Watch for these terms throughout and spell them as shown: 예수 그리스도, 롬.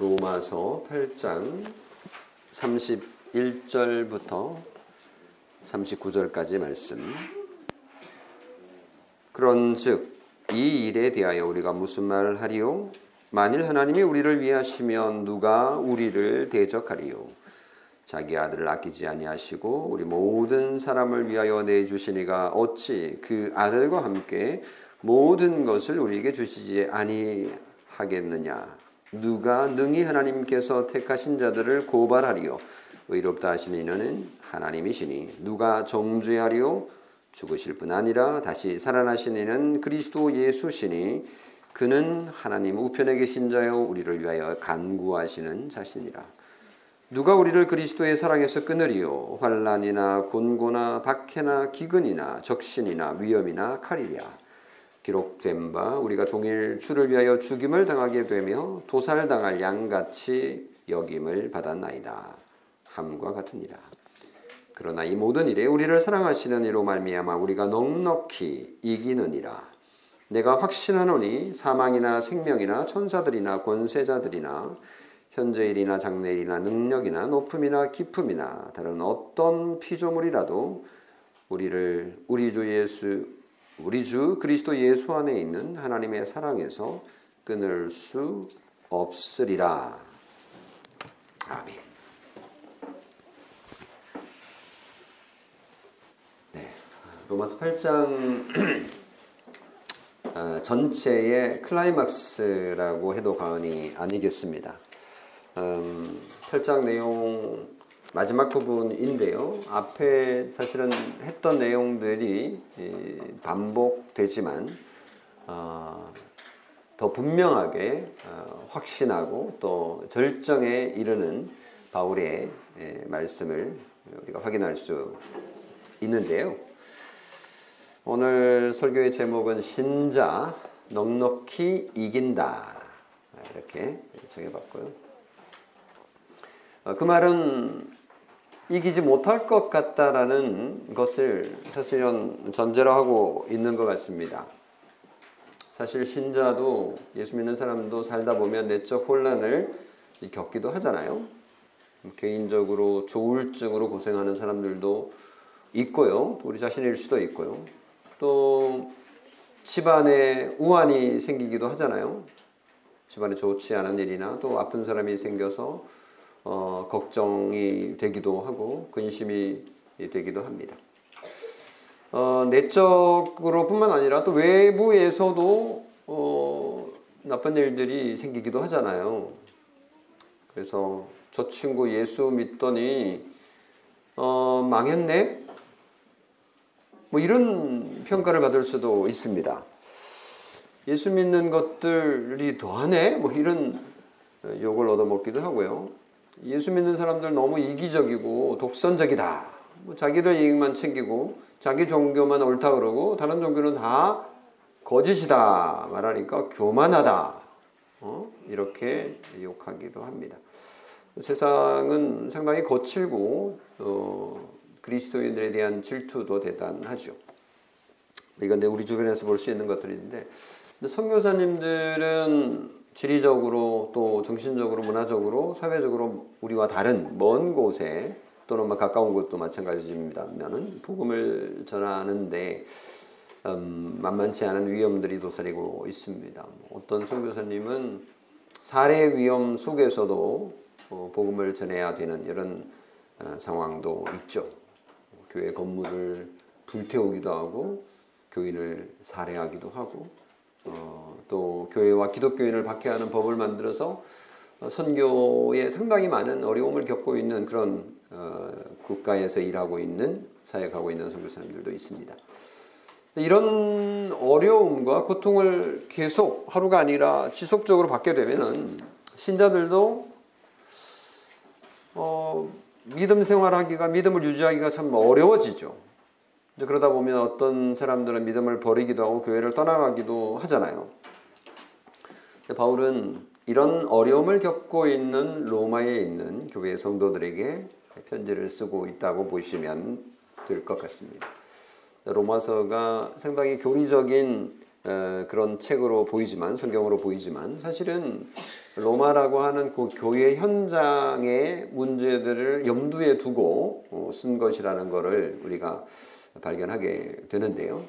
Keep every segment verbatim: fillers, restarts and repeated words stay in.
로마서 팔 장 삼십일 절부터 삼십구 절까지 말씀. 그런즉 이 일에 대하여 우리가 무슨 말을 하리요? 만일 하나님이 우리를 위하시면 누가 우리를 대적하리요? 자기 아들을 아끼지 아니하시고 우리 모든 사람을 위하여 내주시니가 어찌 그 아들과 함께 모든 것을 우리에게 주시지 아니하겠느냐? 누가 능히 하나님께서 택하신 자들을 고발하리요? 의롭다 하시는 이는 하나님이시니 누가 정죄하리요? 죽으실 뿐 아니라 다시 살아나신 이는 그리스도 예수시니 그는 하나님 우편에 계신 자여 우리를 위하여 간구하시는 자시니라. 누가 우리를 그리스도의 사랑에서 끊으리요? 환난이나 곤고나 박해나 기근이나 적신이나 위험이나 칼이랴. 기록된 바 우리가 종일 주를 위하여 죽임을 당하게 되며 도살당할 양같이 여김을 받았나이다 함과 같으니라. 그러나 이 모든 일에 우리를 사랑하시는 이로 말미암아 우리가 넉넉히 이기느니라. 내가 확신하노니 사망이나 생명이나 천사들이나 권세자들이나 현재일이나 장래일이나 능력이나 높음이나 깊음이나 다른 어떤 피조물이라도 우리를 우리 주 예수 우리 주 그리스도 예수 안에 있는 하나님의 사랑에서 끊을 수 없으리라. 아멘. 네, 로마서 팔 장 어, 전체의 클라이막스라고 해도 과언이 아니겠습니다. 음, 팔 장 내용 마지막 부분인데요. 앞에 사실은 했던 내용들이 반복되지만 어, 더 분명하게 어, 확신하고 또 절정에 이르는 바울의 에, 말씀을 우리가 확인할 수 있는데요. 오늘 설교의 제목은 신자 넉넉히 이긴다 이렇게 정해봤고요. 어, 그 말은 이기지 못할 것 같다라는 것을 사실은 전제로 하고 있는 것 같습니다. 사실 신자도 예수 믿는 사람도 살다 보면 내적 혼란을 겪기도 하잖아요. 개인적으로 조울증으로 고생하는 사람들도 있고요. 우리 자신일 수도 있고요. 또 집안에 우환이 생기기도 하잖아요. 집안에 좋지 않은 일이나 또 아픈 사람이 생겨서 어, 걱정이 되기도 하고 근심이 되기도 합니다. 어, 내적으로 뿐만 아니라 또 외부에서도 어, 나쁜 일들이 생기기도 하잖아요. 그래서 저 친구 예수 믿더니 어, 망했네? 뭐 이런 평가를 받을 수도 있습니다. 예수 믿는 것들이 더하네? 뭐 이런 욕을 얻어먹기도 하고요. 예수 믿는 사람들 너무 이기적이고 독선적이다. 뭐 자기들 이익만 챙기고 자기 종교만 옳다 그러고 다른 종교는 다 거짓이다 말하니까 교만하다. 어? 이렇게 욕하기도 합니다. 세상은 상당히 거칠고 어, 그리스도인들에 대한 질투도 대단하죠. 이건 우리 주변에서 볼 수 있는 것들인데 선교사님들은 지리적으로 또 정신적으로 문화적으로 사회적으로 우리와 다른 먼 곳에 또는 막 가까운 곳도 마찬가지입니다면은 복음을 전하는데 음, 만만치 않은 위험들이 도사리고 있습니다. 어떤 선교사님은 살해 위험 속에서도 어, 복음을 전해야 되는 이런 어, 상황도 있죠. 교회 건물을 불태우기도 하고 교인을 살해하기도 하고 어, 또 교회와 기독교인을 박해하는 법을 만들어서 선교에 상당히 많은 어려움을 겪고 있는 그런 어, 국가에서 일하고 있는 사역하고 있는 선교사님들도 있습니다. 이런 어려움과 고통을 계속 하루가 아니라 지속적으로 받게 되면은 신자들도 어, 믿음 생활하기가 믿음을 유지하기가 참 어려워지죠. 그러다 보면 어떤 사람들은 믿음을 버리기도 하고 교회를 떠나가기도 하잖아요. 바울은 이런 어려움을 겪고 있는 로마에 있는 교회 성도들에게 편지를 쓰고 있다고 보시면 될 것 같습니다. 로마서가 상당히 교리적인 그런 책으로 보이지만, 성경으로 보이지만, 사실은 로마라고 하는 그 교회 현장의 문제들을 염두에 두고 쓴 것이라는 것을 우리가 발견하게 되는데요.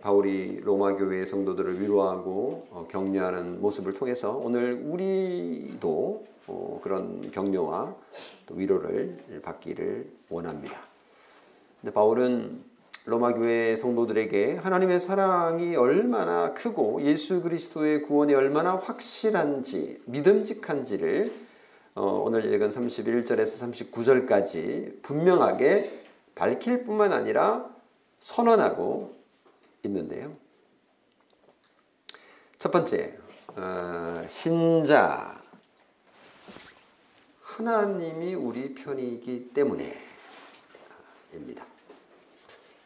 바울이 로마 교회의 성도들을 위로하고 격려하는 모습을 통해서 오늘 우리도 그런 격려와 또 위로를 받기를 원합니다. 근데 바울은 로마 교회의 성도들에게 하나님의 사랑이 얼마나 크고 예수 그리스도의 구원이 얼마나 확실한지, 믿음직한지를 오늘 읽은 삼십일 절에서 삼십구 절까지 분명하게 밝힐 뿐만 아니라 선언하고 있는데요. 첫 번째, 어, 신자, 하나님이 우리 편이기 때문에 입니다.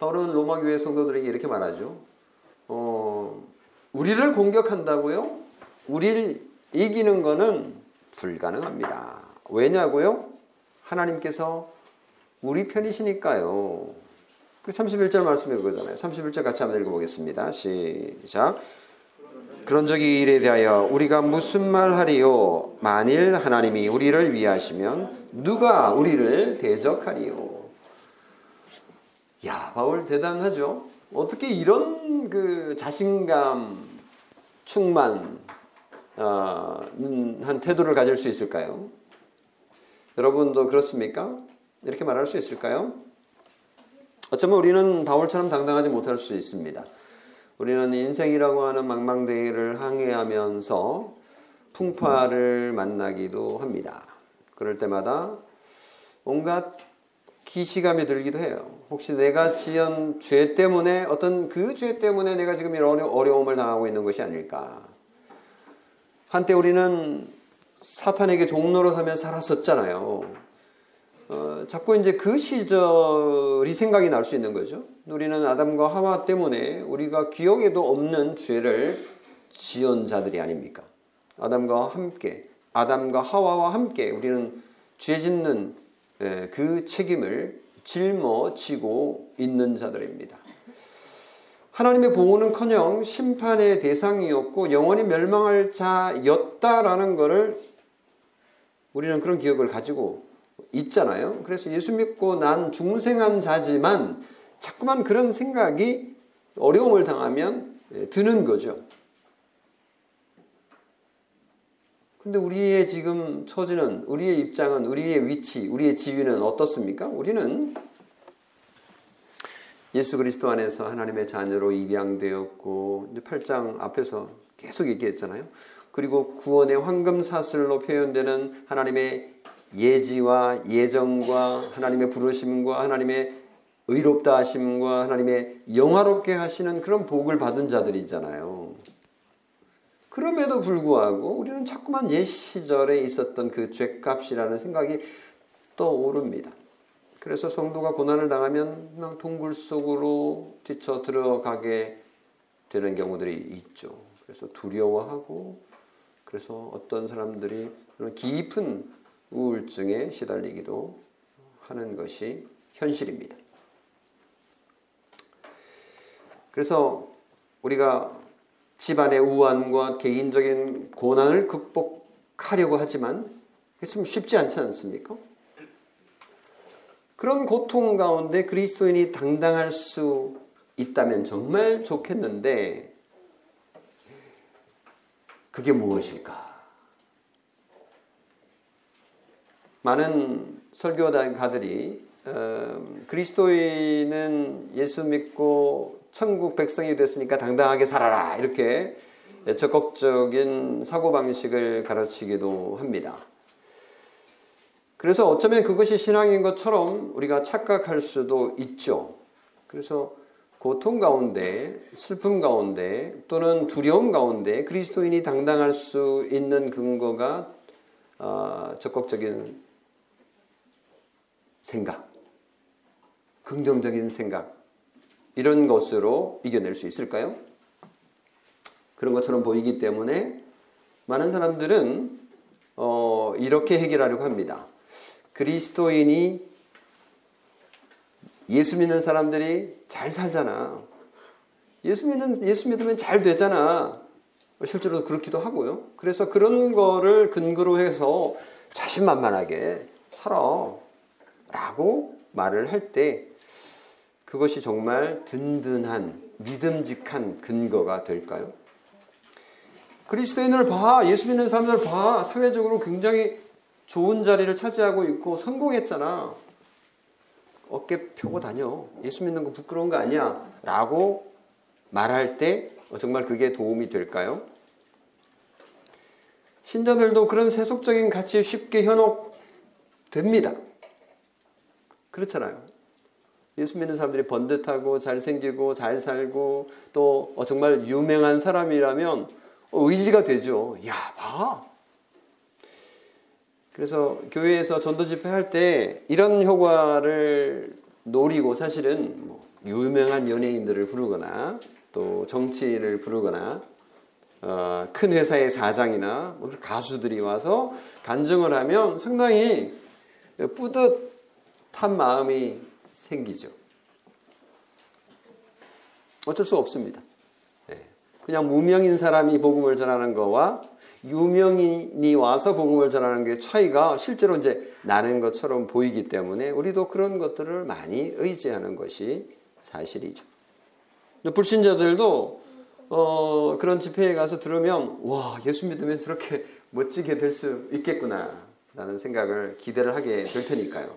바울은 로마 교회 성도들에게 이렇게 말하죠. 어, 우리를 공격한다고요? 우리를 이기는 거는 불가능합니다. 왜냐고요? 하나님께서 우리 편이시니까요. 삼십일 절 말씀이 그거잖아요. 삼십일 절 같이 한번 읽어보겠습니다. 시작. 그런 적이 이에 대하여 우리가 무슨 말하리요? 만일 하나님이 우리를 위하시면 누가 우리를 대적하리요? 야, 바울 대단하죠. 어떻게 이런 그 자신감 충만한 어, 태도를 가질 수 있을까요? 여러분도 그렇습니까? 이렇게 말할 수 있을까요? 어쩌면 우리는 바울처럼 당당하지 못할 수 있습니다. 우리는 인생이라고 하는 망망대해를 항해하면서 풍파를 만나기도 합니다. 그럴 때마다 온갖 기시감이 들기도 해요. 혹시 내가 지은 죄 때문에, 어떤 그 죄 때문에 내가 지금 이런 어려움을 당하고 있는 것이 아닐까. 한때 우리는 사탄에게 종노릇하며 살았었잖아요. 어, 자꾸 이제 그 시절이 생각이 날 수 있는 거죠. 우리는 아담과 하와 때문에 우리가 기억에도 없는 죄를 지은 자들이 아닙니까? 아담과 함께, 아담과 하와와 함께 우리는 죄 짓는 에, 그 책임을 짊어지고 있는 자들입니다. 하나님의 보호는커녕 심판의 대상이었고 영원히 멸망할 자였다라는 것을 우리는 그런 기억을 가지고 있잖아요. 그래서 예수 믿고 난 중생한 자지만 자꾸만 그런 생각이 어려움을 당하면 드는 거죠. 근데 우리의 지금 처지는, 우리의 입장은, 우리의 위치, 우리의 지위는 어떻습니까? 우리는 예수 그리스도 안에서 하나님의 자녀로 입양되었고, 이제 팔 장 앞에서 계속 얘기했잖아요. 그리고 구원의 황금사슬로 표현되는 하나님의 예지와 예정과 하나님의 부르심과 하나님의 의롭다 하심과 하나님의 영화롭게 하시는 그런 복을 받은 자들이잖아요. 그럼에도 불구하고 우리는 자꾸만 옛 시절에 있었던 그 죄값이라는 생각이 떠오릅니다. 그래서 성도가 고난을 당하면 그냥 동굴 속으로 뒤쳐 들어가게 되는 경우들이 있죠. 그래서 두려워하고, 그래서 어떤 사람들이 그런 깊은 우울증에 시달리기도 하는 것이 현실입니다. 그래서 우리가 집안의 우환과 개인적인 고난을 극복하려고 하지만 그게 참 쉽지 않지 않습니까? 그런 고통 가운데 그리스도인이 당당할 수 있다면 정말 좋겠는데, 그게 무엇일까? 많은 설교가들이 어, 그리스도인은 예수 믿고 천국 백성이 됐으니까 당당하게 살아라, 이렇게 적극적인 사고방식을 가르치기도 합니다. 그래서 어쩌면 그것이 신앙인 것처럼 우리가 착각할 수도 있죠. 그래서 고통 가운데, 슬픔 가운데 또는 두려움 가운데 그리스도인이 당당할 수 있는 근거가 어, 적극적인 생각, 긍정적인 생각, 이런 것으로 이겨낼 수 있을까요? 그런 것처럼 보이기 때문에 많은 사람들은 어, 이렇게 해결하려고 합니다. 그리스도인이, 예수 믿는 사람들이 잘 살잖아. 예수 믿는, 예수 믿으면 잘 되잖아. 실제로 그렇기도 하고요. 그래서 그런 거를 근거로 해서 자신만만하게 살아 라고 말을 할 때 그것이 정말 든든한 믿음직한 근거가 될까요? 그리스도인을 봐, 예수 믿는 사람들 봐, 사회적으로 굉장히 좋은 자리를 차지하고 있고 성공했잖아. 어깨 펴고 다녀. 예수 믿는 거 부끄러운 거 아니야 라고 말할 때 정말 그게 도움이 될까요? 신자들도 그런 세속적인 가치에 쉽게 현혹됩니다. 그렇잖아요. 예수 믿는 사람들이 번듯하고 잘생기고 잘 살고 또 정말 유명한 사람이라면 의지가 되죠. 야, 봐. 그래서 교회에서 전도 집회할 때 이런 효과를 노리고 사실은 유명한 연예인들을 부르거나 또 정치인을 부르거나 어, 큰 회사의 사장이나 가수들이 와서 간증을 하면 상당히 뿌듯한 마음이 생기죠. 어쩔 수 없습니다. 그냥 무명인 사람이 복음을 전하는 거와 유명인이 와서 복음을 전하는 게 차이가 실제로 이제 나는 것처럼 보이기 때문에 우리도 그런 것들을 많이 의지하는 것이 사실이죠. 불신자들도 어, 그런 집회에 가서 들으면 와, 예수 믿으면 저렇게 멋지게 될 수 있겠구나 라는 생각을 기대를 하게 될 테니까요.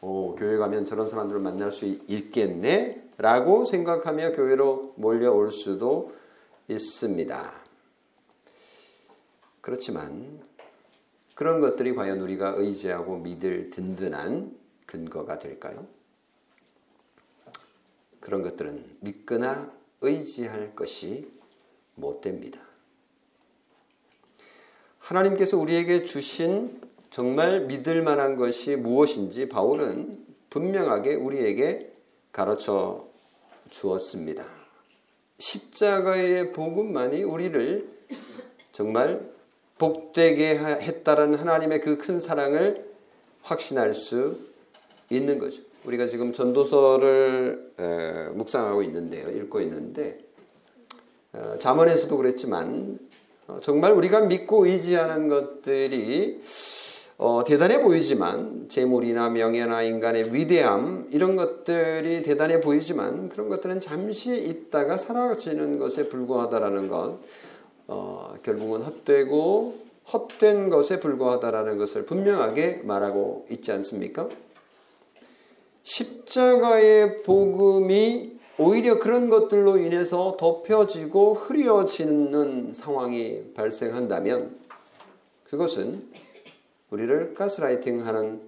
오, 교회 가면 저런 사람들을 만날 수 있겠네 라고 생각하며 교회로 몰려올 수도 있습니다. 그렇지만 그런 것들이 과연 우리가 의지하고 믿을 든든한 근거가 될까요? 그런 것들은 믿거나 의지할 것이 못 됩니다. 하나님께서 우리에게 주신 정말 믿을 만한 것이 무엇인지 바울은 분명하게 우리에게 가르쳐 주었습니다. 십자가의 복음만이 우리를 정말 복되게 했다는 하나님의 그 큰 사랑을 확신할 수 있는 거죠. 우리가 지금 전도서를 에, 묵상하고 있는데요. 읽고 있는데 어, 잠언에서도 그랬지만 어, 정말 우리가 믿고 의지하는 것들이 어, 대단해 보이지만 재물이나 명예나 인간의 위대함 이런 것들이 대단해 보이지만 그런 것들은 잠시 있다가 사라지는 것에 불과하다라는 것 어, 결국은 헛되고 헛된 것에 불과하다라는 것을 분명하게 말하고 있지 않습니까? 십자가의 복음이 오히려 그런 것들로 인해서 덮여지고 흐려지는 상황이 발생한다면 그것은 우리를 가스라이팅하는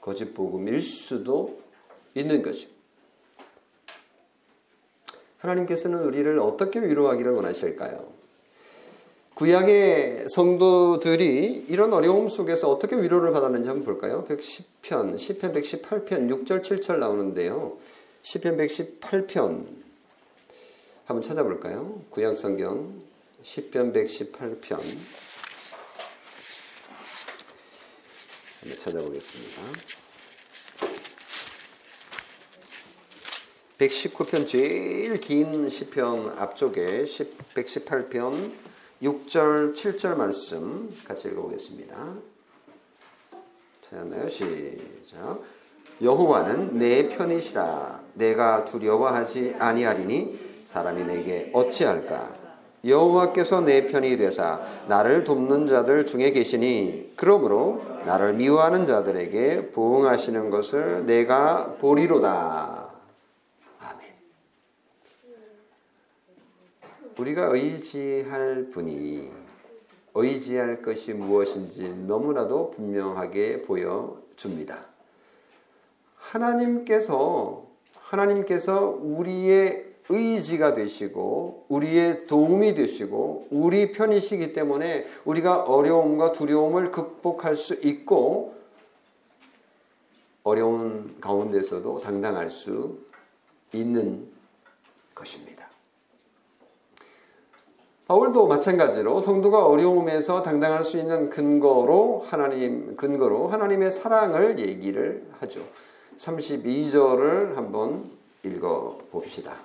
거짓 복음일 수도 있는 것이죠. 하나님께서는 우리를 어떻게 위로하기를 원하실까요? 구약의 성도들이 이런 어려움 속에서 어떻게 위로를 받았는지 한번 볼까요? 백십 편, 시편 백십팔 편, 육 절, 칠 절 나오는데요. 시편 백십팔 편 한번 찾아볼까요? 구약성경 시편 백십팔 편 한번 찾아보겠습니다. 백십구 편 제일 긴 시편 앞쪽에 백십팔 편 육 절, 칠 절 말씀 같이 읽어보겠습니다. 찾았나요? 시작. 여호와는 내 편이시라. 내가 두려워하지 아니하리니 사람이 내게 어찌할까. 여호와께서 내 편이 되사 나를 돕는 자들 중에 계시니 그러므로 나를 미워하는 자들에게 보응하시는 것을 내가 보리로다. 우리가 의지할 분이 의지할 것이 무엇인지 너무나도 분명하게 보여줍니다. 하나님께서 하나님께서 우리의 의지가 되시고 우리의 도움이 되시고 우리 편이시기 때문에 우리가 어려움과 두려움을 극복할 수 있고 어려운 가운데서도 당당할 수 있는 것입니다. 바울도 마찬가지로 성도가 어려움에서 당당할 수 있는 근거로 하나님, 근거로 하나님의 사랑을 얘기를 하죠. 삼십이 절을 한번 읽어봅시다.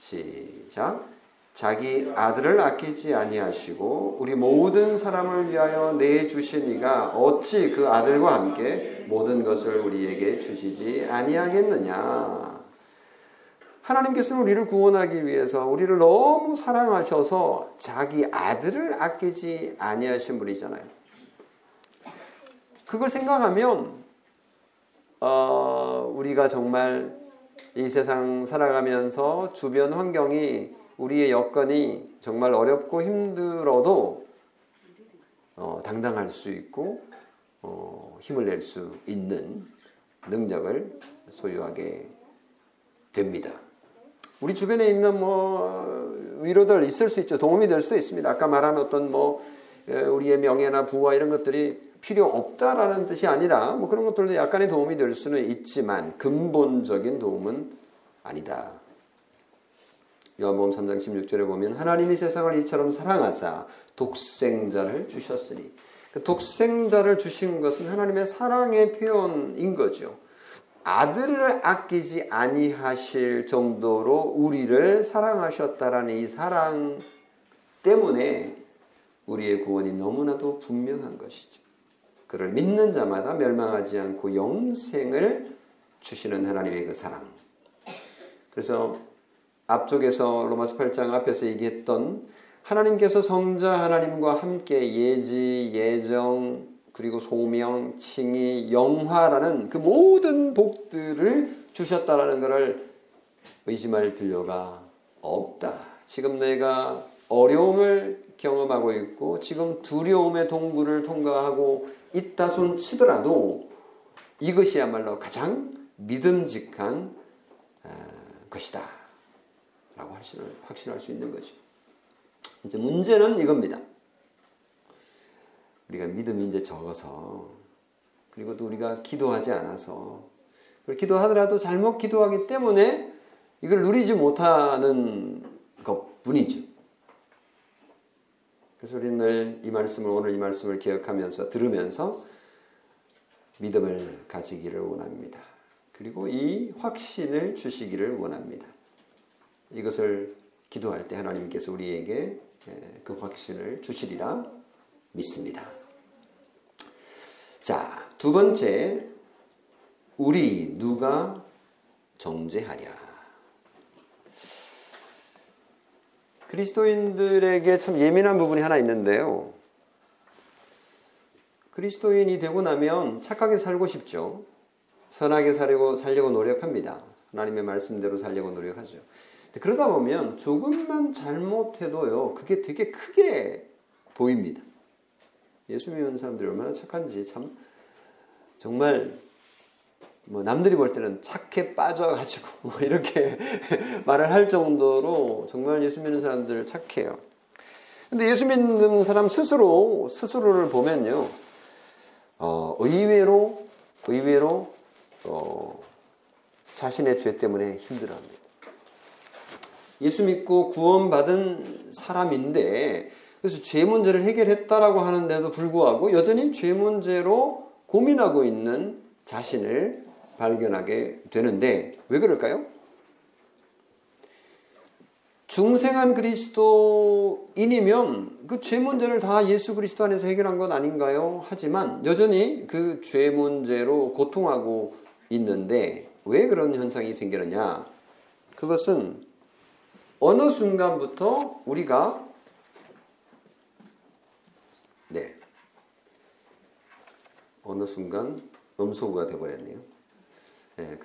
시작. 자기 아들을 아끼지 아니하시고 우리 모든 사람을 위하여 내주신 이가 어찌 그 아들과 함께 모든 것을 우리에게 주시지 아니하겠느냐. 하나님께서는 우리를 구원하기 위해서 우리를 너무 사랑하셔서 자기 아들을 아끼지 아니하신 분이잖아요. 그걸 생각하면 어, 우리가 정말 이 세상 살아가면서 주변 환경이 우리의 여건이 정말 어렵고 힘들어도 어, 당당할 수 있고 어, 힘을 낼 수 있는 능력을 소유하게 됩니다. 우리 주변에 있는 뭐 위로들 있을 수 있죠. 도움이 될 수 있습니다. 아까 말한 어떤 뭐 우리의 명예나 부와 이런 것들이 필요 없다라는 뜻이 아니라 뭐 그런 것들도 약간의 도움이 될 수는 있지만 근본적인 도움은 아니다. 요한복음 삼 장 십육 절에 보면 하나님이 세상을 이처럼 사랑하사 독생자를 주셨으니 그 독생자를 주신 것은 하나님의 사랑의 표현인 거죠. 아들을 아끼지 아니하실 정도로 우리를 사랑하셨다라는 이 사랑 때문에 우리의 구원이 너무나도 분명한 것이죠. 그를 믿는 자마다 멸망하지 않고 영생을 주시는 하나님의 그 사랑. 그래서 앞쪽에서 로마서 팔 장 앞에서 얘기했던 하나님께서 성자 하나님과 함께 예지, 예정, 그리고 소명, 칭의, 영화라는 그 모든 복들을 주셨다라는 것을 의심할 필요가 없다. 지금 내가 어려움을 경험하고 있고 지금 두려움의 동굴을 통과하고 있다 손 치더라도 이것이야말로 가장 믿음직한 것이다. 라고 확신을, 확신할 수 있는 거죠. 이제 문제는 이겁니다. 우리가 믿음이 이제 적어서 그리고 또 우리가 기도하지 않아서 그리고 기도하더라도 잘못 기도하기 때문에 이걸 누리지 못하는 것뿐이죠. 그래서 우리는 늘 이 말씀을 오늘 이 말씀을 기억하면서 들으면서 믿음을 가지기를 원합니다. 그리고 이 확신을 주시기를 원합니다. 이것을 기도할 때 하나님께서 우리에게 그 확신을 주시리라 믿습니다. 자, 두 번째, 우리 누가 정죄하랴. 그리스도인들에게 참 예민한 부분이 하나 있는데요. 그리스도인이 되고 나면 착하게 살고 싶죠. 선하게 살려고, 살려고 노력합니다. 하나님의 말씀대로 살려고 노력하죠. 그러다 보면 조금만 잘못해도요, 그게 되게 크게 보입니다. 예수 믿는 사람들이 얼마나 착한지 참, 정말, 뭐, 남들이 볼 때는 착해 빠져가지고, 뭐, 이렇게 말을 할 정도로 정말 예수 믿는 사람들 착해요. 근데 예수 믿는 사람 스스로, 스스로를 보면요, 어, 의외로, 의외로, 어, 자신의 죄 때문에 힘들어 합니다. 예수 믿고 구원받은 사람인데 그래서 죄 문제를 해결했다라고 하는데도 불구하고 여전히 죄 문제로 고민하고 있는 자신을 발견하게 되는데 왜 그럴까요? 중생한 그리스도인이면 그 죄 문제를 다 예수 그리스도 안에서 해결한 건 아닌가요? 하지만 여전히 그 죄 문제로 고통하고 있는데 왜 그런 현상이 생기느냐? 그것은 어느 순간부터 우리가 네 어느 순간 음소거가 되어버렸네요. 네,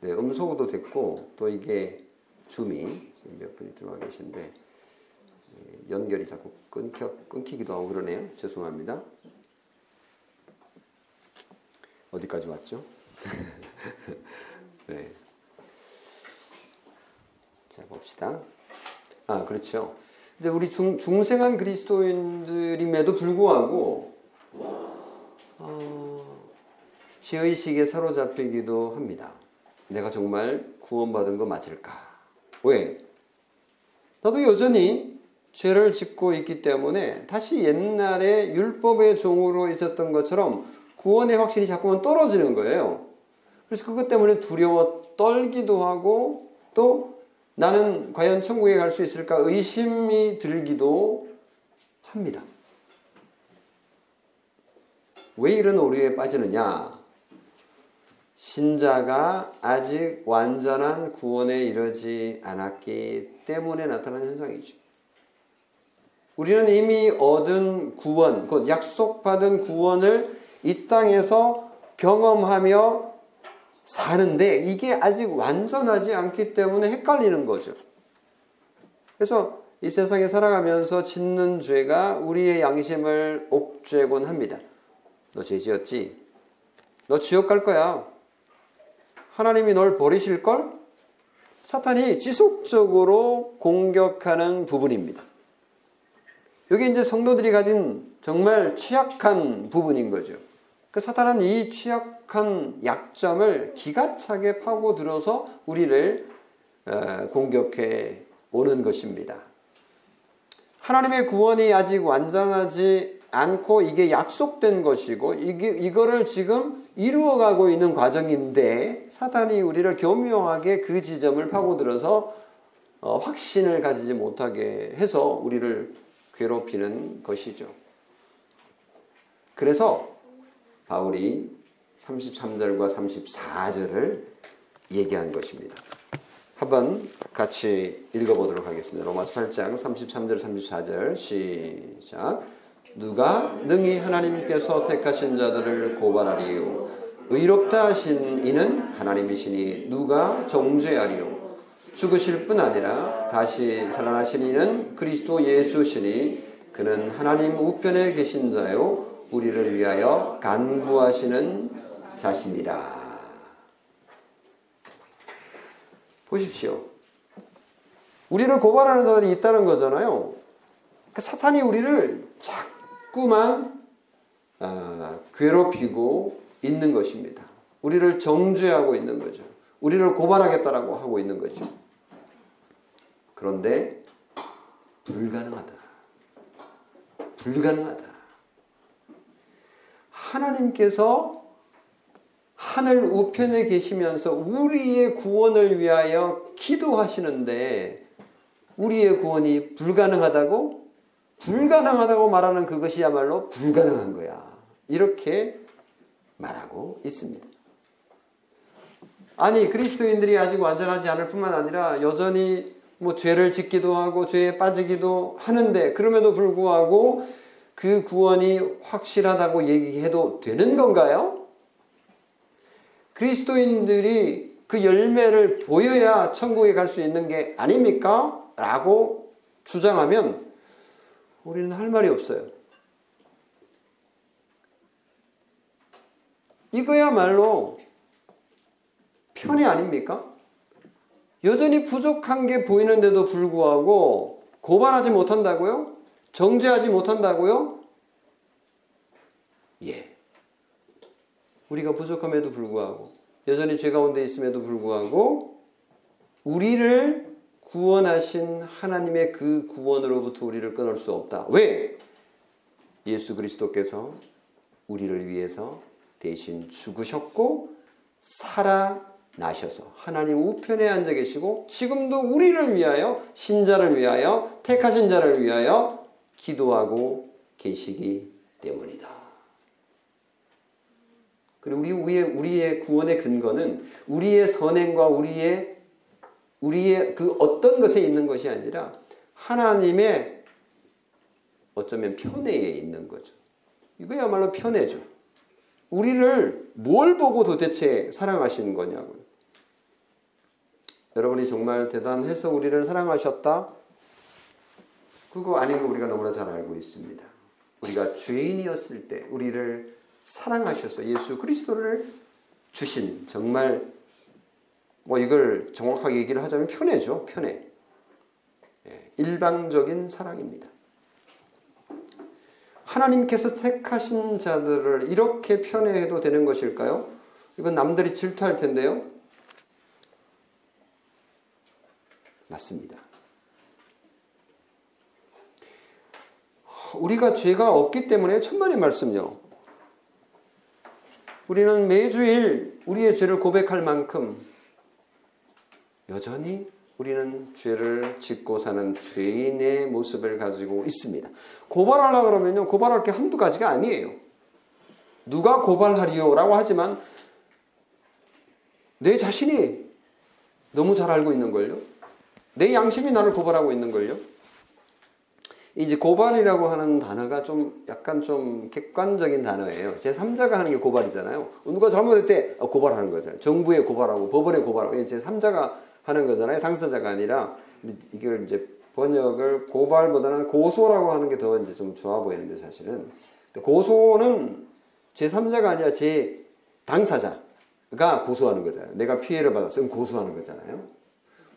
네, 음소거도 됐고 또 이게 줌이 지금 몇 분이 들어와 계신데 연결이 자꾸 끊겨, 끊기기도 하고 그러네요. 죄송합니다. 어디까지 왔죠? 네. 자, 봅시다. 아, 그렇죠. 이제 우리 중, 중생한 그리스도인들임에도 불구하고, 어, 죄의식에 사로잡히기도 합니다. 내가 정말 구원받은 거 맞을까? 왜? 나도 여전히 죄를 짓고 있기 때문에 다시 옛날에 율법의 종으로 있었던 것처럼 구원의 확신이 자꾸만 떨어지는 거예요. 그래서 그것 때문에 두려워 떨기도 하고, 또 나는 과연 천국에 갈 수 있을까 의심이 들기도 합니다. 왜 이런 오류에 빠지느냐? 신자가 아직 완전한 구원에 이르지 않았기 때문에 나타난 현상이죠. 우리는 이미 얻은 구원, 곧 약속받은 구원을 이 땅에서 경험하며 사는데 이게 아직 완전하지 않기 때문에 헷갈리는 거죠. 그래서 이 세상에 살아가면서 짓는 죄가 우리의 양심을 옥죄곤 합니다. 너 죄 지었지? 너 지옥 갈 거야. 하나님이 널 버리실걸? 사탄이 지속적으로 공격하는 부분입니다. 이게 이제 성도들이 가진 정말 취약한 부분인 거죠. 그 사탄은 이 취약한 약점을 기가 차게 파고들어서 우리를 공격해 오는 것입니다. 하나님의 구원이 아직 완전하지 않고 이게 약속된 것이고 이게, 이거를 지금 이루어가고 있는 과정인데 사탄이 우리를 교묘하게 그 지점을 파고들어서 확신을 가지지 못하게 해서 우리를 괴롭히는 것이죠. 그래서 바울이 삼십삼 절과 삼십사 절을 얘기한 것입니다. 한번 같이 읽어보도록 하겠습니다. 로마서 팔 장 삼십삼 절 삼십사 절 시작. 누가 능히 하나님께서 택하신 자들을 고발하리요. 의롭다 하신 이는 하나님이시니 누가 정죄하리요. 죽으실 뿐 아니라 다시 살아나신 이는 그리스도 예수시니 그는 하나님 우편에 계신 자요 우리를 위하여 간구하시는 자십니다. 보십시오. 우리를 고발하는 자들이 있다는 거잖아요. 그러니까 사탄이 우리를 자꾸만 아, 괴롭히고 있는 것입니다. 우리를 정죄하고 있는 거죠. 우리를 고발하겠다라고 하고 있는 거죠. 그런데 불가능하다. 불가능하다. 하나님께서 하늘 우편에 계시면서 우리의 구원을 위하여 기도하시는데 우리의 구원이 불가능하다고? 불가능하다고 말하는 그것이야말로 불가능한 거야. 이렇게 말하고 있습니다. 아니, 그리스도인들이 아직 완전하지 않을 뿐만 아니라 여전히 뭐 죄를 짓기도 하고 죄에 빠지기도 하는데 그럼에도 불구하고 그 구원이 확실하다고 얘기해도 되는 건가요? 그리스도인들이 그 열매를 보여야 천국에 갈 수 있는 게 아닙니까? 라고 주장하면 우리는 할 말이 없어요. 이거야말로 편이 아닙니까? 여전히 부족한 게 보이는데도 불구하고 고발하지 못한다고요? 정죄하지 못한다고요? 예. 우리가 부족함에도 불구하고 여전히 죄 가운데 있음에도 불구하고 우리를 구원하신 하나님의 그 구원으로부터 우리를 끊을 수 없다. 왜? 예수 그리스도께서 우리를 위해서 대신 죽으셨고 살아 나셔서 하나님 우편에 앉아 계시고 지금도 우리를 위하여 신자를 위하여 택하신 자를 위하여 기도하고 계시기 때문이다. 그리고 우리의, 우리의 구원의 근거는 우리의 선행과 우리의 우리의 그 어떤 것에 있는 것이 아니라 하나님의 어쩌면 편애에 있는 거죠. 이거야말로 편애죠. 우리를 뭘 보고 도대체 사랑하시는 거냐고요. 여러분이 정말 대단해서 우리를 사랑하셨다? 그거 아닌 거 우리가 너무나 잘 알고 있습니다. 우리가 죄인이었을 때 우리를 사랑하셔서 예수 그리스도를 주신 정말 뭐 이걸 정확하게 얘기를 하자면 편애죠. 편애. 일방적인 사랑입니다. 하나님께서 택하신 자들을 이렇게 편애해도 되는 것일까요? 이건 남들이 질투할 텐데요. 맞습니다. 우리가 죄가 없기 때문에 천만의 말씀요. 우리는 매주일 우리의 죄를 고백할 만큼 여전히 우리는 죄를 짓고 사는 죄인의 모습을 가지고 있습니다. 고발하려고 그러면요, 고발할 게 한두 가지가 아니에요. 누가 고발하리요? 라고 하지만 내 자신이 너무 잘 알고 있는걸요. 내 양심이 나를 고발하고 있는걸요. 이제 고발이라고 하는 단어가 좀 약간 좀 객관적인 단어예요. 제삼자가 하는 게 고발이잖아요. 누가 잘못했대? 고발하는 거잖아요. 정부에 고발하고 법원에 고발하고 제삼자가 하는 거잖아요. 당사자가 아니라. 이걸 이제 번역을 고발보다는 고소라고 하는 게 더 이제 좀 좋아 보이는데, 사실은 고소는 제삼자가 아니라 제 당사자가 고소하는 거잖아요. 내가 피해를 받았으면 고소하는 거잖아요.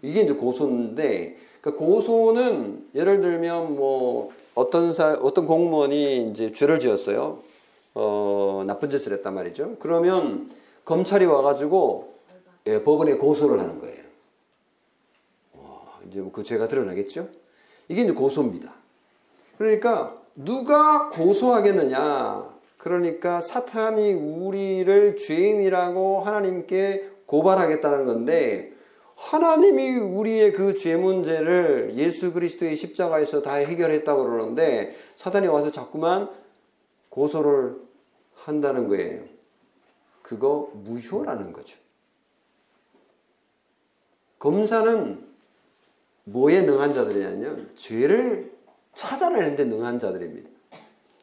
이게 이제 고소인데, 그러니까 고소는 예를 들면 뭐 어떤 사 어떤 공무원이 이제 죄를 지었어요. 어 나쁜 짓을 했단 말이죠. 그러면 검찰이 와가지고 예, 법원에 고소를 하는 거예요. 와, 이제 그 죄가 드러나겠죠. 이게 이제 고소입니다. 그러니까 누가 고소하겠느냐? 그러니까 사탄이 우리를 죄인이라고 하나님께 고발하겠다는 건데, 하나님이 우리의 그 죄 문제를 예수 그리스도의 십자가에서 다 해결했다고 그러는데 사탄이 와서 자꾸만 고소를 한다는 거예요. 그거 무효라는 거죠. 검사는 뭐에 능한 자들이냐면 죄를 찾아내는데 능한 자들입니다.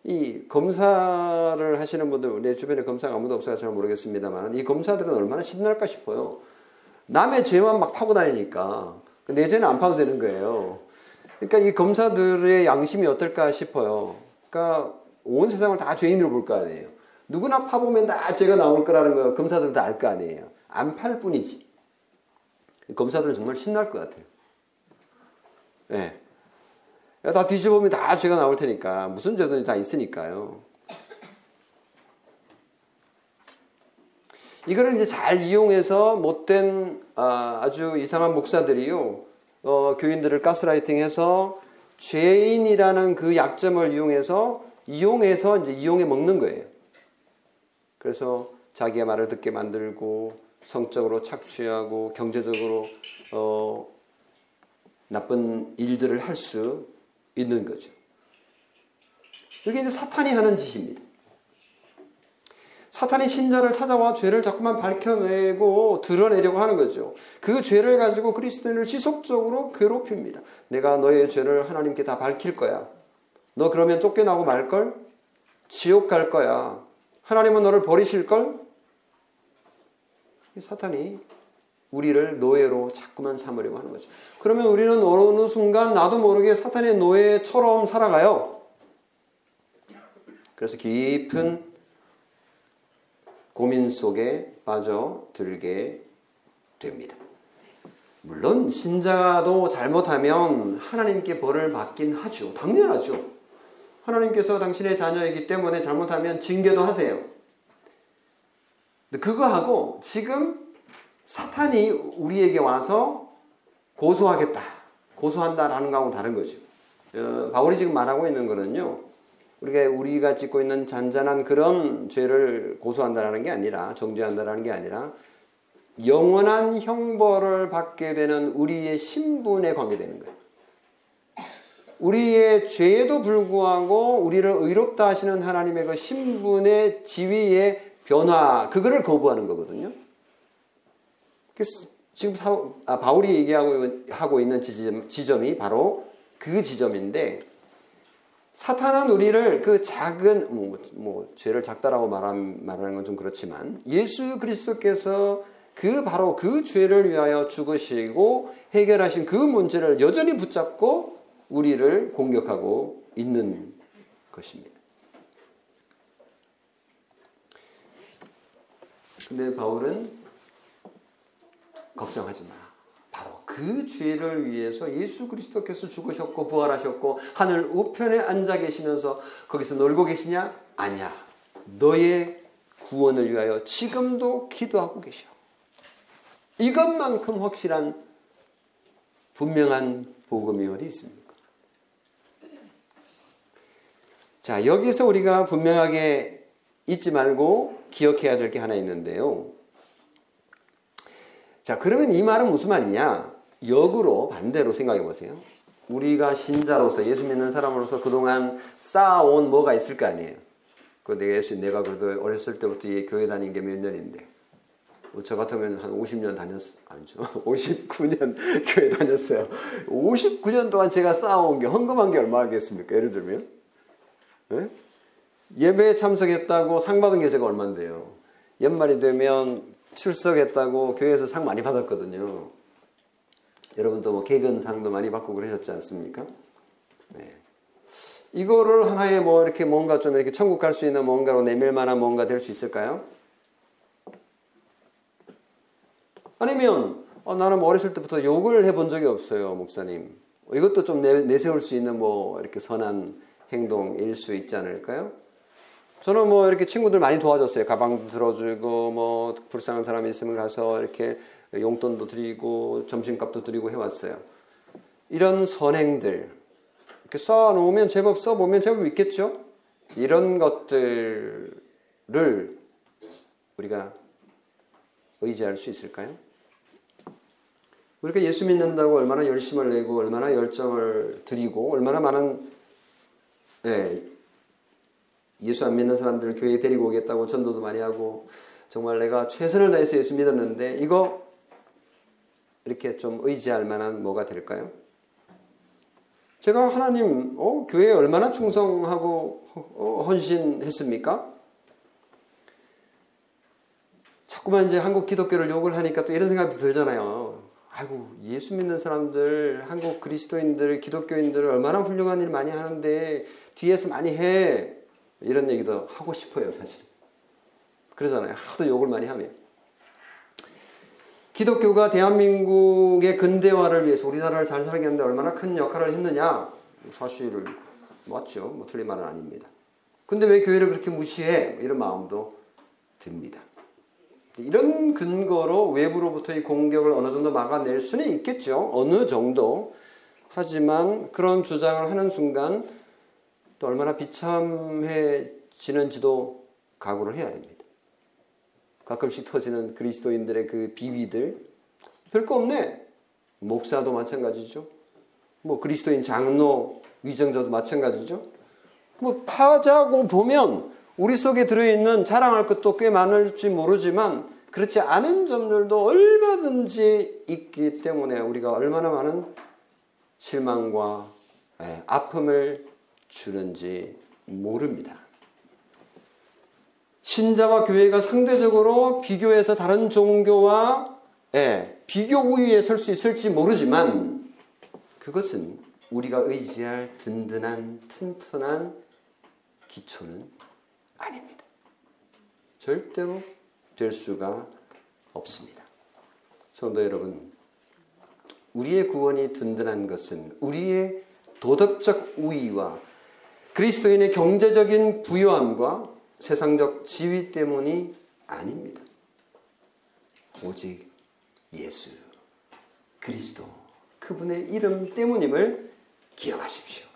이 검사를 하시는 분들, 내 주변에 검사가 아무도 없어서 잘 모르겠습니다만 이 검사들은 얼마나 신날까 싶어요. 남의 죄만 막 파고 다니니까 내 죄는 안 파도 되는 거예요. 그러니까 이 검사들의 양심이 어떨까 싶어요. 그러니까 온 세상을 다 죄인으로 볼 거 아니에요. 누구나 파보면 다 죄가 나올 거라는 거 검사들은 다 알 거 아니에요. 안 팔 뿐이지. 검사들은 정말 신날 것 같아요. 예. 네. 다 뒤집으면 다 죄가 나올 테니까, 무슨 죄든지 다 있으니까요. 이거를 이제 잘 이용해서 못된 아, 아주 이상한 목사들이요, 어, 교인들을 가스라이팅해서 죄인이라는 그 약점을 이용해서 이용해서 이제 이용해 먹는 거예요. 그래서 자기의 말을 듣게 만들고 성적으로 착취하고 경제적으로 어, 나쁜 일들을 할 수 있는 거죠. 이게 이제 사탄이 하는 짓입니다. 사탄이 신자를 찾아와 죄를 자꾸만 밝혀내고 드러내려고 하는 거죠. 그 죄를 가지고 그리스도인을 지속적으로 괴롭힙니다. 내가 너의 죄를 하나님께 다 밝힐 거야. 너 그러면 쫓겨나고 말걸? 지옥 갈 거야. 하나님은 너를 버리실걸? 사탄이 우리를 노예로 자꾸만 삼으려고 하는 거죠. 그러면 우리는 어느 순간 나도 모르게 사탄의 노예처럼 살아가요. 그래서 깊은 고민 속에 빠져들게 됩니다. 물론 신자도 잘못하면 하나님께 벌을 받긴 하죠. 당연하죠. 하나님께서 당신의 자녀이기 때문에 잘못하면 징계도 하세요. 근데 그거하고 지금 사탄이 우리에게 와서 고소하겠다, 고소한다라는 거하고 다른 거죠. 어, 바울이 지금 말하고 있는 거는요, 우리가, 우리가 짓고 있는 잔잔한 그런 죄를 고소한다는 게 아니라, 정죄한다는 게 아니라, 영원한 형벌을 받게 되는 우리의 신분에 관계되는 거예요. 우리의 죄에도 불구하고 우리를 의롭다 하시는 하나님의 그 신분의 지위의 변화, 그거를 거부하는 거거든요. 지금 사, 아, 바울이 얘기하고 하고 있는 지점, 지점이 바로 그 지점인데, 사탄은 우리를 그 작은 뭐, 뭐 죄를 작다라고 말한, 말하는 건 좀 그렇지만, 예수 그리스도께서 그 바로 그 죄를 위하여 죽으시고 해결하신 그 문제를 여전히 붙잡고 우리를 공격하고 있는 것입니다. 근데 바울은 걱정하지 마. 바로 그 죄를 위해서 예수 그리스도께서 죽으셨고 부활하셨고 하늘 우편에 앉아 계시면서 거기서 놀고 계시냐? 아니야. 너의 구원을 위하여 지금도 기도하고 계셔. 이것만큼 확실한 분명한 복음이 어디 있습니까? 자, 여기서 우리가 분명하게 잊지 말고 기억해야 될 게 하나 있는데요. 자, 그러면 이 말은 무슨 말이냐? 역으로 반대로 생각해 보세요. 우리가 신자로서 예수 믿는 사람으로서 그동안 쌓아온 뭐가 있을 거 아니에요. 그 내가 예수 내가 그래도 어렸을 때부터 이 교회 다닌 게 몇 년인데. 저 같으면 한 오십 년 다녔어요. 아니죠. 오십구 년 교회 다녔어요. 오십구 년 동안 제가 쌓아온 게, 헌금한 게 얼마겠습니까? 예를 들면. 네? 예배에 참석했다고 상 받은 게 제가 얼만데요. 연말이 되면 출석했다고 교회에서 상 많이 받았거든요. 여러분도 뭐 개근상도 많이 받고 그러셨지 않습니까? 네. 이거를 하나의 뭐 이렇게 뭔가 좀 이렇게 천국 갈 수 있는 뭔가로 내밀 만한 뭔가 될 수 있을까요? 아니면 어, 나는 뭐 어렸을 때부터 욕을 해본 적이 없어요, 목사님. 이것도 좀 내, 내세울 수 있는 뭐 이렇게 선한 행동일 수 있지 않을까요? 저는 뭐 이렇게 친구들 많이 도와줬어요. 가방도 들어주고 뭐 불쌍한 사람이 있으면 가서 이렇게 용돈도 드리고 점심값도 드리고 해왔어요. 이런 선행들 이렇게 쌓아놓으면 제법 써보면 제법 있겠죠? 이런 것들을 우리가 의지할 수 있을까요? 우리가 예수 믿는다고 얼마나 열심을 내고 얼마나 열정을 드리고 얼마나 많은 예, 예수 안 믿는 사람들을 교회에 데리고 오겠다고 전도도 많이 하고 정말 내가 최선을 다해서 예수 믿었는데 이거 이렇게 좀 의지할 만한 뭐가 될까요? 제가 하나님 어, 교회에 얼마나 충성하고 헌신했습니까? 자꾸만 이제 한국 기독교를 욕을 하니까 또 이런 생각도 들잖아요. 아이고 예수 믿는 사람들, 한국 그리스도인들, 기독교인들을 얼마나 훌륭한 일 많이 하는데 뒤에서 많이 해. 이런 얘기도 하고 싶어요, 사실. 그러잖아요. 하도 욕을 많이 하면. 기독교가 대한민국의 근대화를 위해서 우리나라를 잘 살게 하는데 얼마나 큰 역할을 했느냐? 사실을 맞죠. 뭐 틀린 말은 아닙니다. 근데 왜 교회를 그렇게 무시해? 이런 마음도 듭니다. 이런 근거로 외부로부터의 공격을 어느 정도 막아낼 수는 있겠죠. 어느 정도. 하지만 그런 주장을 하는 순간 또 얼마나 비참해지는지도 각오를 해야 됩니다. 가끔씩 터지는 그리스도인들의 그 비위들 별거 없네. 목사도 마찬가지죠. 뭐 그리스도인 장로, 위정자도 마찬가지죠. 뭐 파자고 보면 우리 속에 들어있는 자랑할 것도 꽤 많을지 모르지만 그렇지 않은 점들도 얼마든지 있기 때문에 우리가 얼마나 많은 실망과 아픔을 주는지 모릅니다. 신자와 교회가 상대적으로 비교해서 다른 종교와 비교 우위에 설 수 있을지 모르지만 그것은 우리가 의지할 든든한 튼튼한 기초는 아닙니다. 절대로 될 수가 없습니다. 성도 여러분, 우리의 구원이 든든한 것은 우리의 도덕적 우위와 그리스도인의 경제적인 부유함과 세상적 지위 때문이 아닙니다. 오직 예수 그리스도 그분의 이름 때문임을 기억하십시오.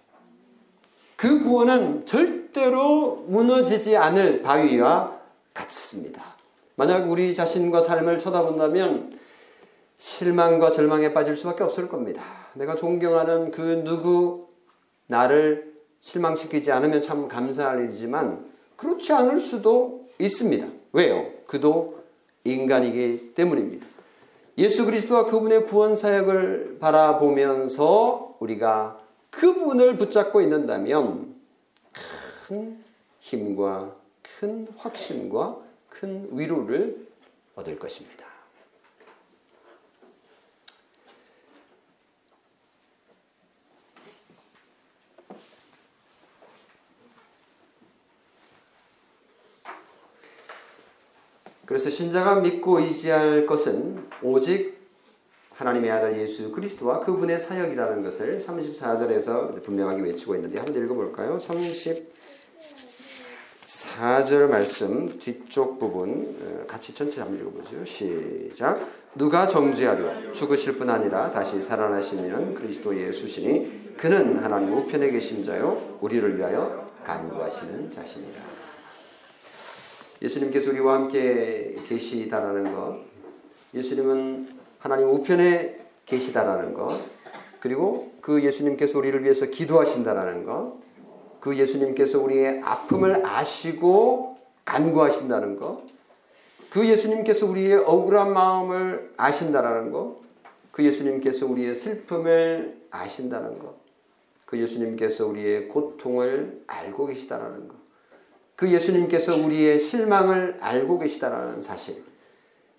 그 구원은 절대로 무너지지 않을 바위와 같습니다. 만약 우리 자신과 삶을 쳐다본다면 실망과 절망에 빠질 수밖에 없을 겁니다. 내가 존경하는 그 누구 나를 실망시키지 않으면 참 감사할 일이지만 그렇지 않을 수도 있습니다. 왜요? 그도 인간이기 때문입니다. 예수 그리스도와 그분의 구원 사역을 바라보면서 우리가 그분을 붙잡고 있는다면 큰 힘과 큰 확신과 큰 위로를 얻을 것입니다. 그래서 신자가 믿고 의지할 것은 오직 하나님의 아들 예수 그리스도와 그분의 사역이라는 것을 삼십사 절에서 분명하게 외치고 있는데 한번 읽어볼까요? 삼십사 절 말씀 뒤쪽 부분 같이 전체 한번 읽어보죠. 시작. 누가 정죄하려 죽으실 뿐 아니라 다시 살아나시는 그리스도 예수시니 그는 하나님 우편에 계신 자요 우리를 위하여 간구하시는 자신이라. 예수님께서 우리와 함께 계시다라는 것, 예수님은 하나님 우편에 계시다라는 것, 그리고 그 예수님께서 우리를 위해서 기도하신다라는 것, 그 예수님께서 우리의 아픔을 아시고 간구하신다는 것, 그 예수님께서 우리의 억울한 마음을 아신다라는 것, 그 예수님께서 우리의 슬픔을 아신다는 것, 그 예수님께서 우리의 고통을 알고 계시다라는 것, 그 예수님께서 우리의 실망을 알고 계시다라는 사실,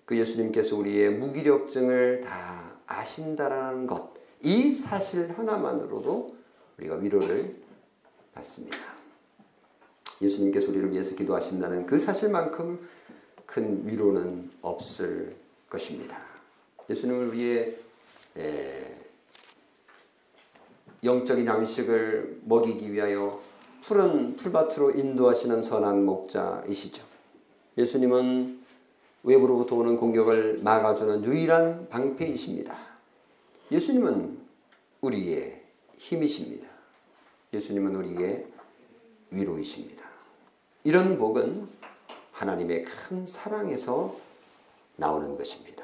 그 예수님께서 우리의 무기력증을 다 아신다라는 것, 이 사실 하나만으로도 우리가 위로를 받습니다. 예수님께서 우리를 위해서 기도하신다는 그 사실만큼 큰 위로는 없을 것입니다. 예수님을 위해 영적인 양식을 먹이기 위하여 푸른 풀밭으로 인도하시는 선한 목자이시죠. 예수님은 외부로부터 오는 공격을 막아주는 유일한 방패이십니다. 예수님은 우리의 힘이십니다. 예수님은 우리의 위로이십니다. 이런 복은 하나님의 큰 사랑에서 나오는 것입니다.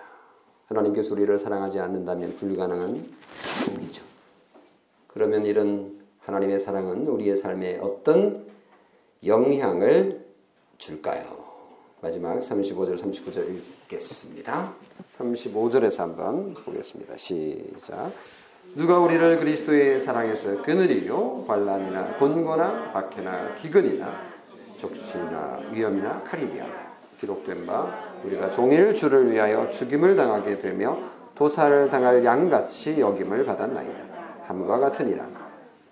하나님께서 우리를 사랑하지 않는다면 불가능한 복이죠. 그러면 이런 하나님의 사랑은 우리의 삶에 어떤 영향을 줄까요? 마지막 삼십오 절, 삼십구 절 읽겠습니다. 삼십오 절에서 한번 보겠습니다. 시작. 누가 우리를 그리스도의 사랑에서 그늘이요 환난이나 곤고나 박해나 기근이나 적시나 위험이나 칼이랴 기록된 바 우리가 종일 주를 위하여 죽임을 당하게 되며 도살을 당할 양같이 여김을 받았나이다. 함과 같으니라.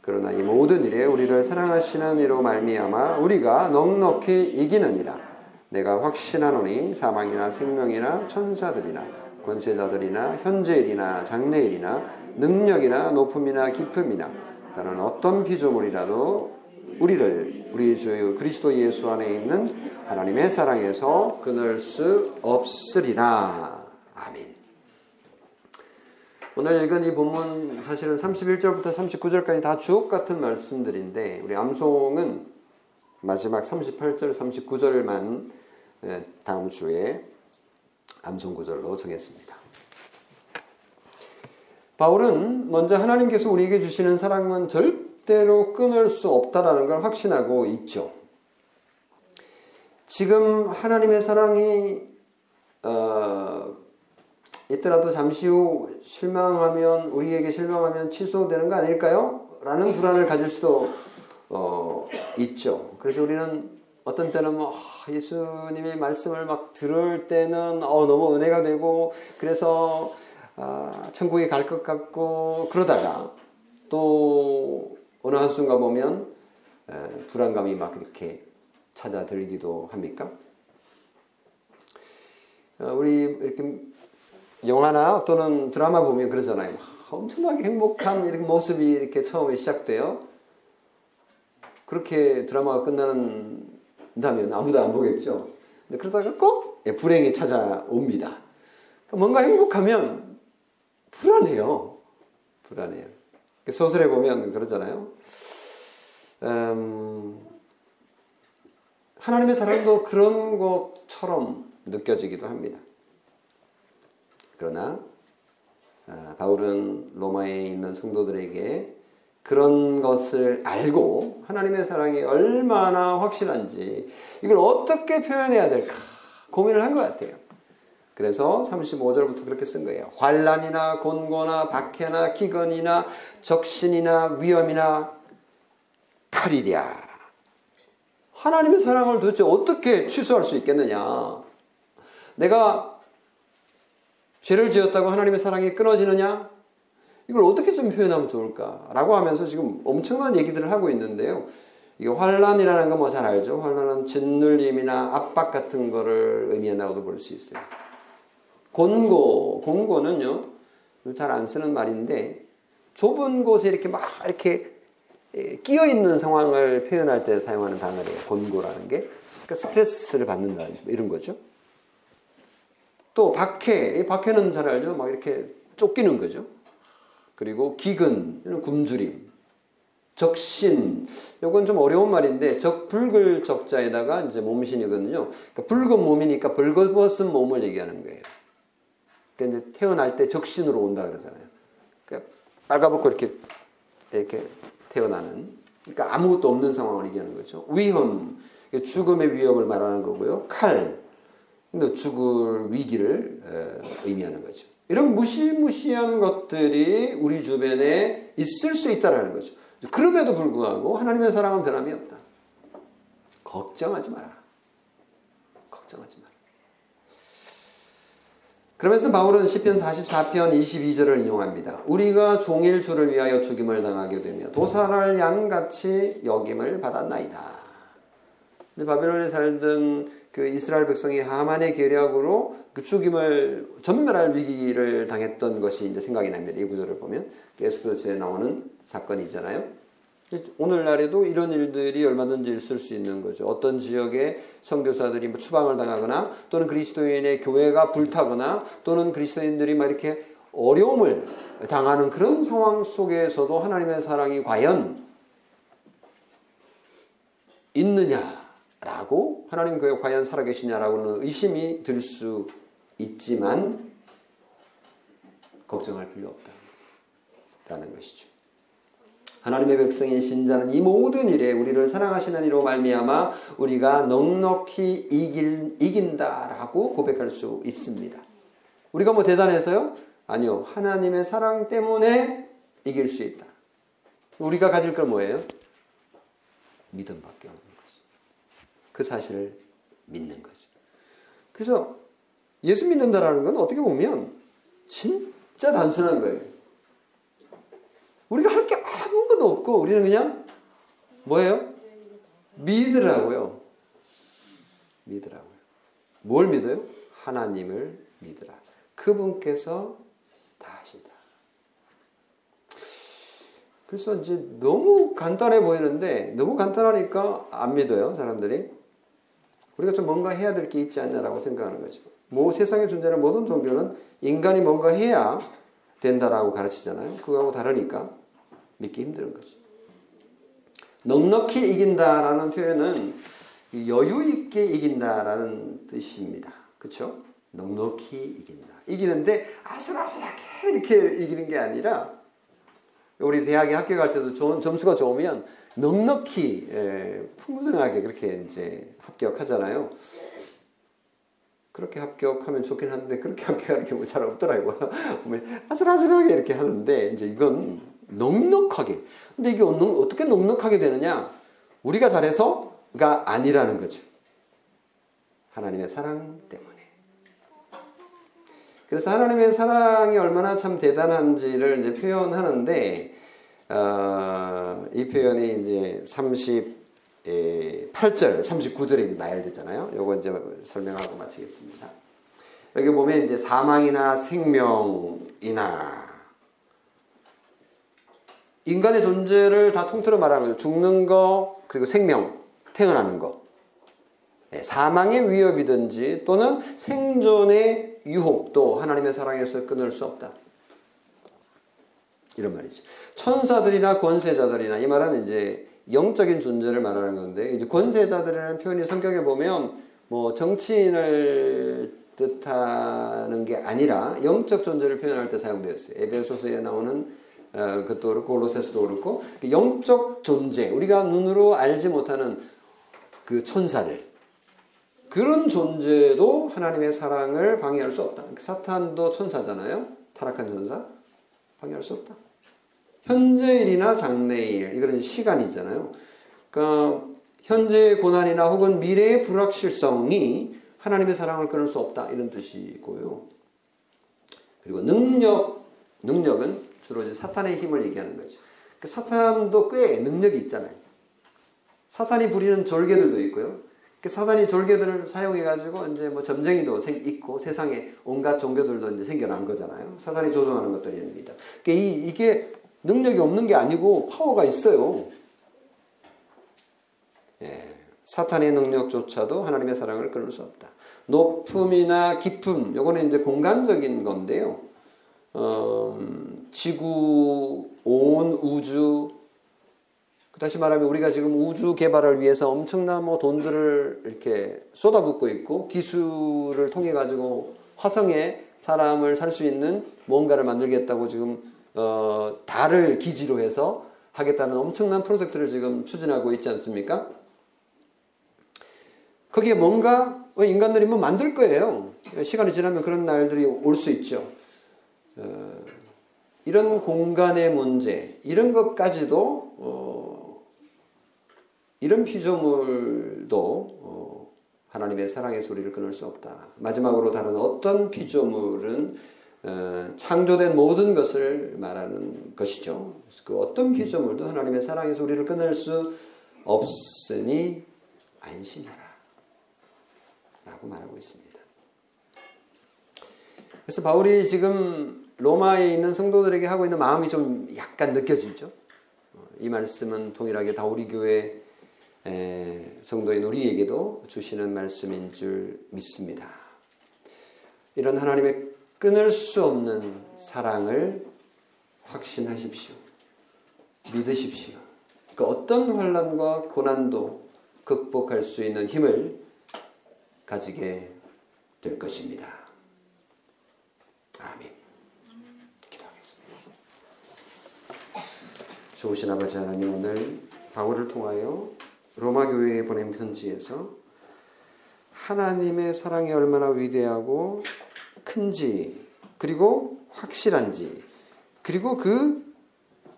그러나 이 모든 일에 우리를 사랑하시는 이로 말미암아 우리가 넉넉히 이기느니라. 내가 확신하노니 사망이나 생명이나 천사들이나 권세자들이나 현재일이나 장래일이나 능력이나 높음이나 깊음이나 다른 어떤 피조물이라도 우리를 우리 주 그리스도 예수 안에 있는 하나님의 사랑에서 끊을 수 없으리라. 아멘. 오늘 읽은 이 본문 사실은 삼십일 절부터 삼십구 절까지 다 주옥같은 말씀들인데, 우리 암송은 마지막 삼십팔 절, 삼십구 절만 다음 주에 암송 구절로 정했습니다. 바울은 먼저 하나님께서 우리에게 주시는 사랑은 절대로 끊을 수 없다라는 걸 확신하고 있죠. 지금 하나님의 사랑이 어, 있더라도 잠시 후 실망하면, 우리에게 실망하면 취소되는 거 아닐까요? 라는 불안을 가질 수도 어, 있죠. 그래서 우리는 어떤 때는 뭐 예수님의 말씀을 막 들을 때는 어, 너무 은혜가 되고 그래서 아, 천국에 갈 것 같고, 그러다가 또 어느 한순간 보면 에, 불안감이 막 이렇게 찾아들기도 합니까? 어, 우리 이렇게 영화나 또는 드라마 보면 그러잖아요. 아, 엄청나게 행복한 이렇게 모습이 이렇게 처음에 시작돼요. 그렇게 드라마가 끝나는다면 아무도 안 보겠죠. 근데 그러다가 꼭 불행이 찾아옵니다. 뭔가 행복하면 불안해요. 불안해요. 소설에 보면 그러잖아요. 음, 하나님의 사랑도 그런 것처럼 느껴지기도 합니다. 그러나 바울은 로마에 있는 성도들에게 그런 것을 알고 하나님의 사랑이 얼마나 확실한지, 이걸 어떻게 표현해야 될까 고민을 한 것 같아요. 그래서 삼십오 절부터 그렇게 쓴 거예요. 환난이나 곤고나 박해나 기근이나 적신이나 위험이나 칼이랴. 하나님의 사랑을 도대체 어떻게 취소할 수 있겠느냐? 내가 죄를 지었다고 하나님의 사랑이 끊어지느냐? 이걸 어떻게 좀 표현하면 좋을까라고 하면서 지금 엄청난 얘기들을 하고 있는데요. 이게 환난이라는 건 뭐 잘 알죠. 환난은 짓눌림이나 압박 같은 거를 의미한다고도 볼 수 있어요. 곤고, 곤고는요, 잘 안 쓰는 말인데 좁은 곳에 이렇게 막 이렇게 끼어 있는 상황을 표현할 때 사용하는 단어예요. 곤고라는 게. 그러니까 스트레스를 받는다 이런 거죠. 또 박해, 이 박해는 잘 알죠. 막 이렇게 쫓기는 거죠. 그리고 기근, 이런 굶주림, 적신, 이건 좀 어려운 말인데 적, 붉을 적자에다가 이제 몸신이거든요. 그러니까 붉은 몸이니까 벌거벗은 몸을 얘기하는 거예요. 그러니까 이제 태어날 때 적신으로 온다 그러잖아요. 그러니까 빨가벗고 이렇게 이렇게 태어나는, 그러니까 아무것도 없는 상황을 얘기하는 거죠. 위험, 죽음의 위협을 말하는 거고요. 칼, 죽을 위기를 의미하는 거죠. 이런 무시무시한 것들이 우리 주변에 있을 수 있다라는 거죠. 그럼에도 불구하고 하나님의 사랑은 변함이 없다. 걱정하지 마라. 걱정하지 마라. 그러면서 바울은 시편 사십사 편 이십이 절을 인용합니다. 우리가 종일 주를 위하여 죽임을 당하게 되며 도살할 양같이 여김을 받았나이다. 근데 바벨론에 살던 그 이스라엘 백성이 하만의 계략으로 그 죽임을 전멸할 위기를 당했던 것이 이제 생각이 납니다. 이 구절을 보면 에스더서에 나오는 사건이잖아요. 오늘날에도 이런 일들이 얼마든지 있을 수 있는 거죠. 어떤 지역에 선교사들이 뭐 추방을 당하거나, 또는 그리스도인의 교회가 불타거나, 또는 그리스도인들이 막 이렇게 어려움을 당하는 그런 상황 속에서도 하나님의 사랑이 과연 있느냐라고, 하나님 교회 과연 살아계시냐라고는 의심이 들 수 있지만 걱정할 필요 없다라는 것이죠. 하나님의 백성인 신자는 이 모든 일에 우리를 사랑하시는 이로 말미암아 우리가 넉넉히 이길, 이긴다라고 고백할 수 있습니다. 우리가 뭐 대단해서요? 아니요. 하나님의 사랑 때문에 이길 수 있다. 우리가 가질 건 뭐예요? 믿음밖에 없는 거죠. 그 사실을 믿는 거죠. 그래서 예수 믿는다라는 건 어떻게 보면 진짜 단순한 거예요. 우리가 할 게 아무것도 없고 우리는 그냥 뭐예요? 믿으라고요. 믿으라고요. 뭘 믿어요? 하나님을 믿으라. 그분께서 다 하신다. 그래서 이제 너무 간단해 보이는데, 너무 간단하니까 안 믿어요, 사람들이. 우리가 좀 뭔가 해야 될 게 있지 않냐라고 생각하는 거죠. 뭐 세상에 존재하는 모든 종교는 인간이 뭔가 해야 된다라고 가르치잖아요. 그거하고 다르니까 믿기 힘든 거죠. 넉넉히 이긴다라는 표현은 여유 있게 이긴다라는 뜻입니다. 그렇죠? 넉넉히 이긴다. 이기는데 아슬아슬하게 이렇게 이기는 게 아니라, 우리 대학에 학교 갈 때도 좋은, 점수가 좋으면 넉넉히, 예, 풍성하게 그렇게 이제 합격하잖아요. 그렇게 합격하면 좋긴 한데 그렇게 합격하는 경우 잘 없더라고요. 보면 아슬아슬하게 이렇게 하는데, 이제 이건 넉넉하게. 근데 이게 어떻게 넉넉하게 되느냐? 우리가 잘해서가 아니라는 거죠. 하나님의 사랑 때문에. 그래서 하나님의 사랑이 얼마나 참 대단한지를 이제 표현하는데, 어, 이 표현이 이제 삼십팔 절, 삼십구 절에 나열되잖아요. 요거 이제 설명하고 마치겠습니다. 여기 보면 이제 사망이나 생명이나, 인간의 존재를 다 통틀어 말하는 거죠. 죽는 거, 그리고 생명, 태어나는 거. 사망의 위협이든지 또는 생존의 유혹도 하나님의 사랑에서 끊을 수 없다. 이런 말이죠. 천사들이나 권세자들이나, 이 말은 이제 영적인 존재를 말하는 건데, 이제 권세자들이라는 표현이 성경에 보면 뭐 정치인을 뜻하는 게 아니라 영적 존재를 표현할 때 사용되었어요. 에베소서에 나오는 어, 그것도 그렇고 골로새서도 그렇고, 영적 존재, 우리가 눈으로 알지 못하는 그 천사들, 그런 존재도 하나님의 사랑을 방해할 수 없다. 사탄도 천사잖아요. 타락한 천사. 방해할 수 없다. 현재일이나 장래일, 이거는 시간이잖아요. 그러니까 현재의 고난이나 혹은 미래의 불확실성이 하나님의 사랑을 끊을 수 없다, 이런 뜻이고요. 그리고 능력, 능력은 주로 이제 사탄의 힘을 얘기하는 거죠. 그러니까 사탄도 꽤 능력이 있잖아요. 사탄이 부리는 졸개들도 있고요. 그러니까 사탄이 졸개들을 사용해가지고 이제 뭐 점쟁이도 있고, 세상에 온갖 종교들도 이제 생겨난 거잖아요. 사탄이 조종하는 것들입니다. 그러니까 이, 이게 능력이 없는 게 아니고 파워가 있어요. 예, 사탄의 능력조차도 하나님의 사랑을 끊을 수 없다. 높음이나 깊음, 요거는 이제 공간적인 건데요. 어, 지구, 온 우주, 다시 말하면 우리가 지금 우주 개발을 위해서 엄청난 뭐 돈들을 이렇게 쏟아붓고 있고, 기술을 통해 가지고 화성에 사람을 살 수 있는 뭔가를 만들겠다고 지금 어, 달을 기지로 해서 하겠다는 엄청난 프로젝트를 지금 추진하고 있지 않습니까? 거기에 뭔가 인간들이 뭐 만들 거예요. 시간이 지나면 그런 날들이 올 수 있죠. 어, 이런 공간의 문제, 이런 것까지도 어, 이런 피조물도 어, 하나님의 사랑의 소리를 끊을 수 없다. 마지막으로 다른 어떤 피조물은 어, 창조된 모든 것을 말하는 것이죠. 그 어떤 피조물도 하나님의 사랑의 소리를 끊을 수 없으니 안심하라 라고 말하고 있습니다. 그래서 바울이 지금 로마에 있는 성도들에게 하고 있는 마음이 좀 약간 느껴지죠. 이 말씀은 동일하게 다우리교회 성도인 우리에게도 주시는 말씀인 줄 믿습니다. 이런 하나님의 끊을 수 없는 사랑을 확신하십시오. 믿으십시오. 그 어떤 환난과 고난도 극복할 수 있는 힘을 가지게 될 것입니다. 아멘. 기도하겠습니다. 좋으신 아버지 하나님, 오늘 바울을 통하여 로마 교회에 보낸 편지에서 하나님의 사랑이 얼마나 위대하고 큰지, 그리고 확실한지, 그리고 그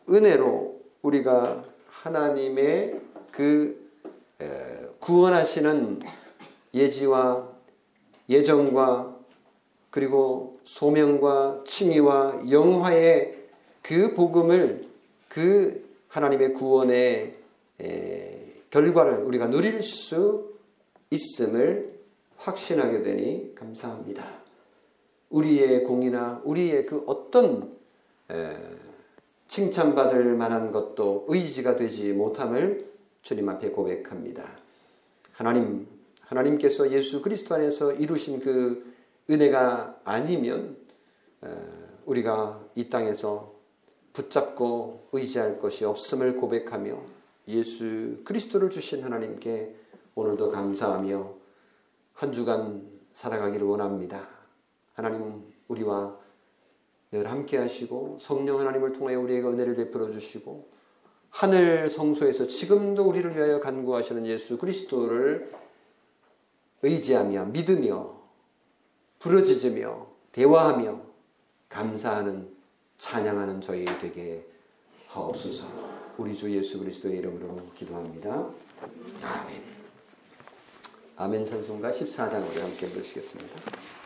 은혜로 우리가 하나님의 그 구원하시는 예지와 예정과 그리고 소명과 칭의와 영화의 그 복음을, 그 하나님의 구원의 결과를 우리가 누릴 수 있음을 확신하게 되니 감사합니다. 우리의 공이나 우리의 그 어떤 칭찬받을 만한 것도 의지가 되지 못함을 주님 앞에 고백합니다. 하나님, 하나님께서 예수 그리스도 안에서 이루신 그 은혜가 아니면 우리가 이 땅에서 붙잡고 의지할 것이 없음을 고백하며 예수 그리스도를 주신 하나님께 오늘도 감사하며 한 주간 살아가기를 원합니다. 하나님, 우리와 늘 함께 하시고 성령 하나님을 통하여 우리에게 은혜를 베풀어 주시고 하늘 성소에서 지금도 우리를 위하여 간구하시는 예수 그리스도를 의지하며 믿으며 부르짖으며 대화하며 감사하는 찬양하는 저희 되게 하옵소서. 우리 주 예수 그리스도의 이름으로 기도합니다. 아멘. 아멘 찬송가 십사 장으로 함께 부르시겠습니다.